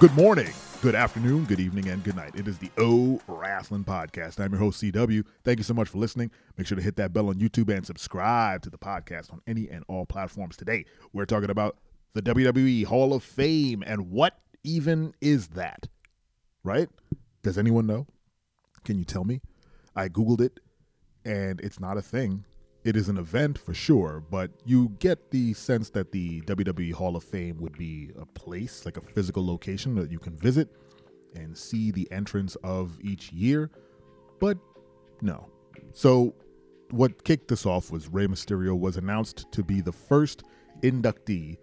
Good morning, good afternoon, good evening, and good night. It is the O-Rasslin' Podcast. I'm your host, CW. Thank you so much for listening. Make sure to hit that bell on YouTube and subscribe to the podcast on any and all platforms. Today, we're talking about the WWE Hall of Fame and what even is that, right? Does anyone know? Can you tell me? I Googled it, and it's not a thing. It is an event for sure, but you get the sense that the WWE Hall of Fame would be a place, like a physical location that you can visit and see the entrance of each year, but no. So what kicked this off was Rey Mysterio was announced to be the first inductee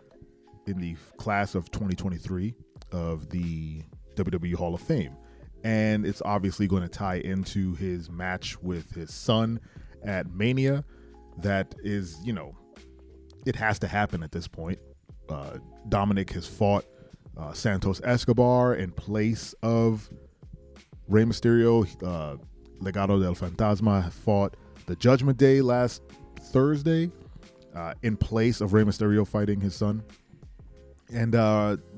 in the class of 2023 of the WWE Hall of Fame. And it's obviously going to tie into his match with his son at Mania. That is, you know, it has to happen at this point. Dominic has fought Santos Escobar in place of Rey Mysterio. Legado del Fantasma fought the Judgment Day last Thursday in place of Rey Mysterio fighting his son. And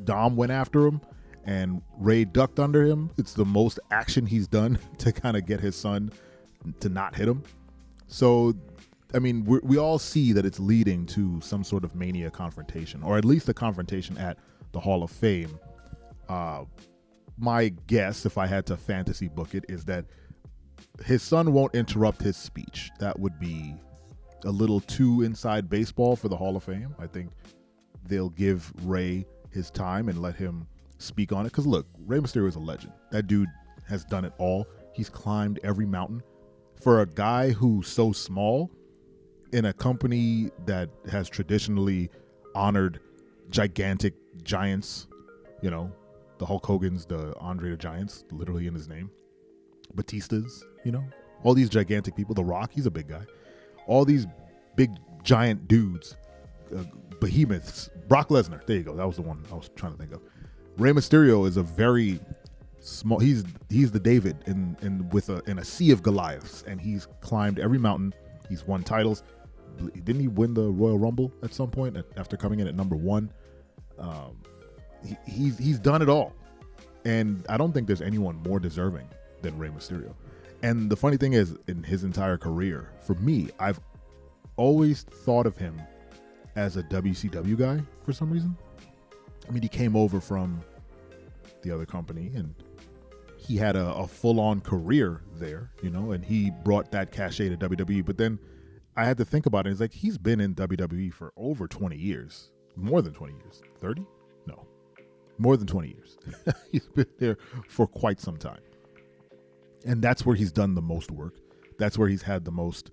Dom went after him, and Rey ducked under him. It's the most action he's done to kind of get his son to not hit him. So, I mean, we all see that it's leading to some sort of Mania confrontation, or at least a confrontation at the Hall of Fame. My guess, if I had to fantasy book it, is that his son won't interrupt his speech. That would be a little too inside baseball for the Hall of Fame. I think they'll give Rey his time and let him speak on it. Because look, Rey Mysterio is a legend. That dude has done it all. He's climbed every mountain. For a guy who's so small, in a company that has traditionally honored gigantic giants, you know, the Hulk Hogans, the Andre the Giants, literally in his name, Batistas, you know, all these gigantic people, The Rock, he's a big guy, all these big giant dudes, behemoths, Brock Lesnar, there you go, that was the one I was trying to think of. Rey Mysterio is a very small, he's the David in a sea of Goliaths, and he's climbed every mountain. He's won titles. Didn't he win the Royal Rumble at some point after coming in at number one? He's done it all. And I don't think there's anyone more deserving than Rey Mysterio. And the funny thing is, in his entire career, for me, I've always thought of him as a WCW guy for some reason. I mean, he came over from the other company, and he had a full-on career there, you know, and he brought that cachet to WWE. But then I had to think about it. It's like, he's been in WWE for over 20 years, more than 20 years, 30? No, more than 20 years. He's been there for quite some time. And that's where he's done the most work. That's where he's had the most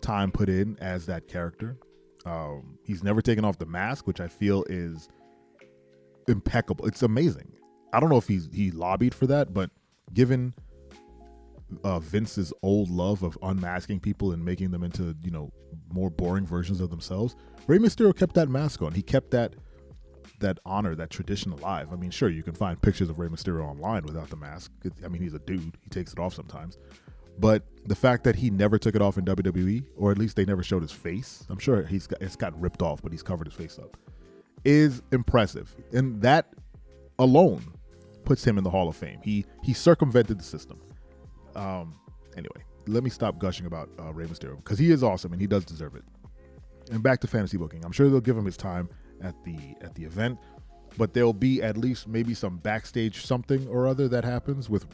time put in as that character. He's never taken off the mask, which I feel is impeccable. It's amazing. I don't know if he lobbied for that, but given Vince's old love of unmasking people and making them into, you know, more boring versions of themselves, Rey Mysterio kept that mask on. He kept that honor, that tradition alive. I mean, sure, you can find pictures of Rey Mysterio online without the mask. I mean, he's a dude. He takes it off sometimes. But the fact that he never took it off in WWE, or at least they never showed his face, I'm sure it's got ripped off, but he's covered his face up, is impressive. And that alone puts him in the Hall of Fame. He circumvented the system. Anyway, let me stop gushing about Rey Mysterio, because he is awesome and he does deserve it. And back to fantasy booking. I'm sure they'll give him his time at the event, but there'll be at least maybe some backstage something or other that happens with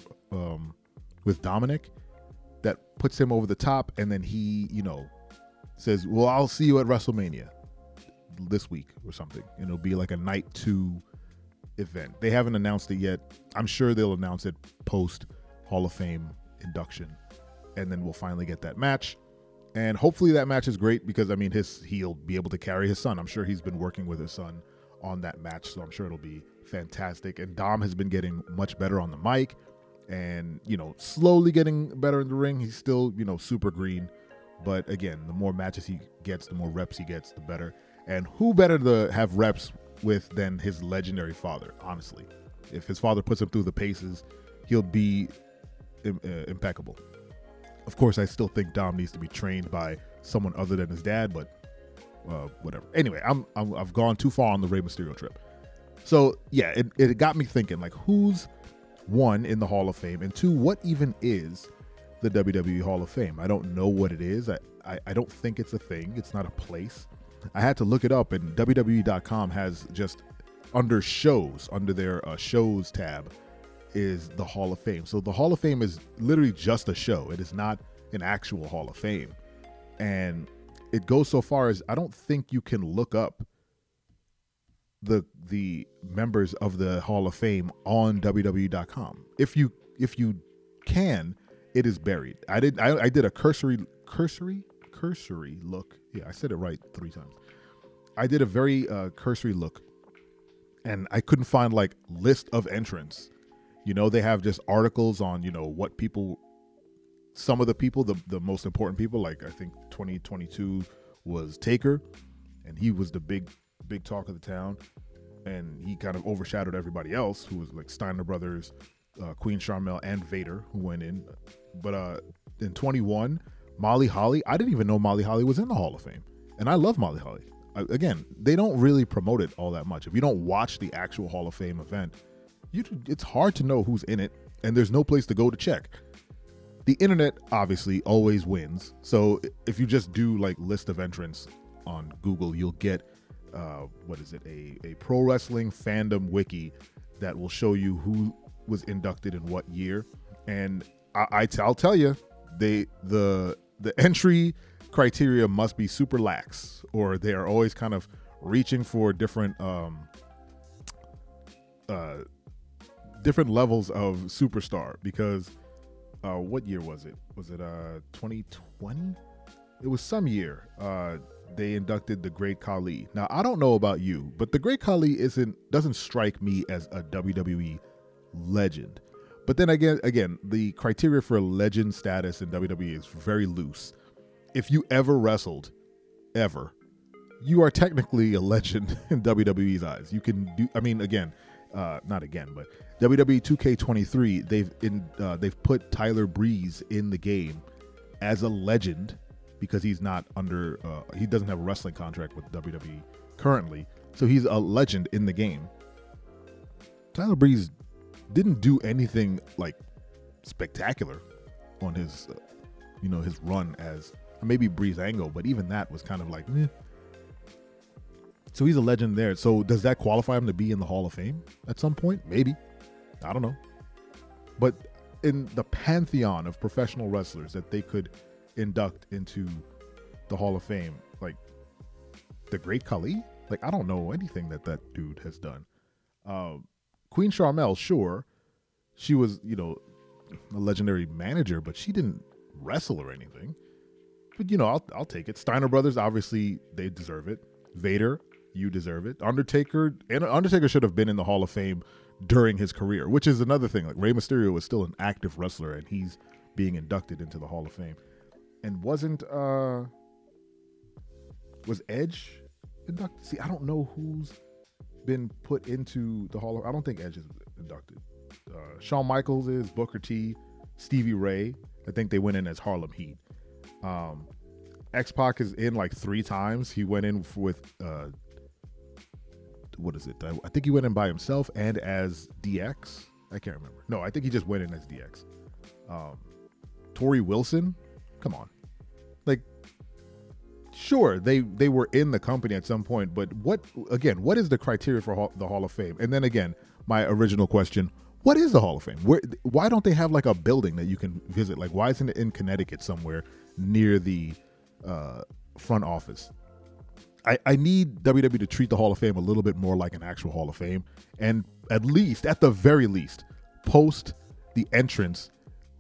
Dominic that puts him over the top, and then he, you know, says, well, I'll see you at WrestleMania this week or something. And it'll be like a night two event. They haven't announced it yet. I'm sure they'll announce it post Hall of Fame induction, and then we'll finally get that match. And hopefully that match is great, because I mean, he'll be able to carry his son. I'm sure he's been working with his son on that match, so I'm sure it'll be fantastic. And Dom has been getting much better on the mic, and, you know, slowly getting better in the ring. He's still, you know, super green, but again, the more matches he gets, the more reps he gets, the better. And who better to have reps with than his legendary father? Honestly, if his father puts him through the paces, he'll be impeccable. Of course, I still think Dom needs to be trained by someone other than his dad, but whatever. Anyway, I've gone too far on the Rey Mysterio trip. So yeah, it got me thinking, like, who's one in the Hall of Fame, and two, what even is the WWE Hall of Fame? I don't know what it is. I don't think it's a thing. It's not a place. I had to look it up, and WWE.com has just under shows, under their shows tab, is the Hall of Fame. So the Hall of Fame is literally just a show. It is not an actual Hall of Fame. And it goes so far as I don't think you can look up the members of the Hall of Fame on WWE.com. If you can, it is buried. I did a cursory look. Yeah, I said it right three times. I did a very cursory look, and I couldn't find like list of entrants. You know, they have just articles on, you know, what people, some of the people, the most important people, like I think 2022 was Taker, and he was the big talk of the town, and he kind of overshadowed everybody else, who was like Steiner Brothers, Queen Sharmell, and Vader, who went in. But in 21, Molly Holly. I didn't even know Molly Holly was in the Hall of Fame, and I love Molly Holly. Again, they don't really promote it all that much. If you don't watch the actual Hall of Fame event, it's hard to know who's in it, and there's no place to go to check. The internet obviously always wins, so if you just do like list of entrants on Google, you'll get a pro wrestling fandom wiki that will show you who was inducted in what year. And I'll tell you, the entry criteria must be super lax, or they are always kind of reaching for different levels of superstar. Because what year was it? Was it 2020? It was some year. They inducted the Great Khali. Now, I don't know about you, but the Great Khali doesn't strike me as a WWE legend. But then again, the criteria for legend status in WWE is very loose. If you ever wrestled, ever, you are technically a legend in WWE's eyes. You can do, I mean, again, not again, but WWE 2K23, they've put Tyler Breeze in the game as a legend, because he's not under, he doesn't have a wrestling contract with WWE currently, so he's a legend in the game. Tyler Breeze didn't do anything like spectacular on his, his run as maybe Breeze Angle, but even that was kind of like, meh. So he's a legend there. So does that qualify him to be in the Hall of Fame at some point? Maybe, I don't know. But in the pantheon of professional wrestlers that they could induct into the Hall of Fame, like the Great Khali, like I don't know anything that dude has done. Queen Sharmell, sure, she was a legendary manager, but she didn't wrestle or anything. But I'll take it. Steiner Brothers, obviously they deserve it. Vader, you deserve it. Undertaker should have been in the Hall of Fame during his career, which is another thing. Like Rey Mysterio is still an active wrestler, and he's being inducted into the Hall of Fame. And was Edge inducted? See, I don't know who's been put into the Hall of Fame. I don't think Edge is inducted. Shawn Michaels is, Booker T, Stevie Ray. I think they went in as Harlem Heat. X-Pac is in like three times. He went in with, I think he went in by himself and as DX. I can't remember. No, I think he just went in as DX. Tori Wilson. Come on. Like, sure, they were in the company at some point, but what is the criteria for the Hall of Fame? And then again, my original question, what is the Hall of Fame? Why don't they have like a building that you can visit? Like, why isn't it in Connecticut somewhere near the front office? I need WWE to treat the Hall of Fame a little bit more like an actual Hall of Fame, and at the very least, post the entrance,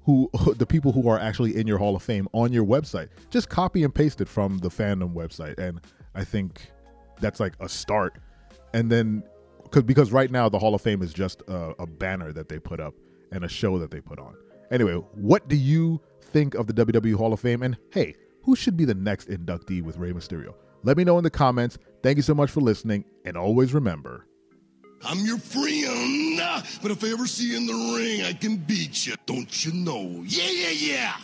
the people who are actually in your Hall of Fame on your website. Just copy and paste it from the fandom website, and I think that's like a start. And then because right now the Hall of Fame is just a banner that they put up and a show that they put on. Anyway, what do you think of the WWE Hall of Fame? And hey, who should be the next inductee with Rey Mysterio? Let me know in the comments. Thank you so much for listening, and always remember, I'm your friend, but if I ever see you in the ring, I can beat you. Don't you know? Yeah, yeah, yeah.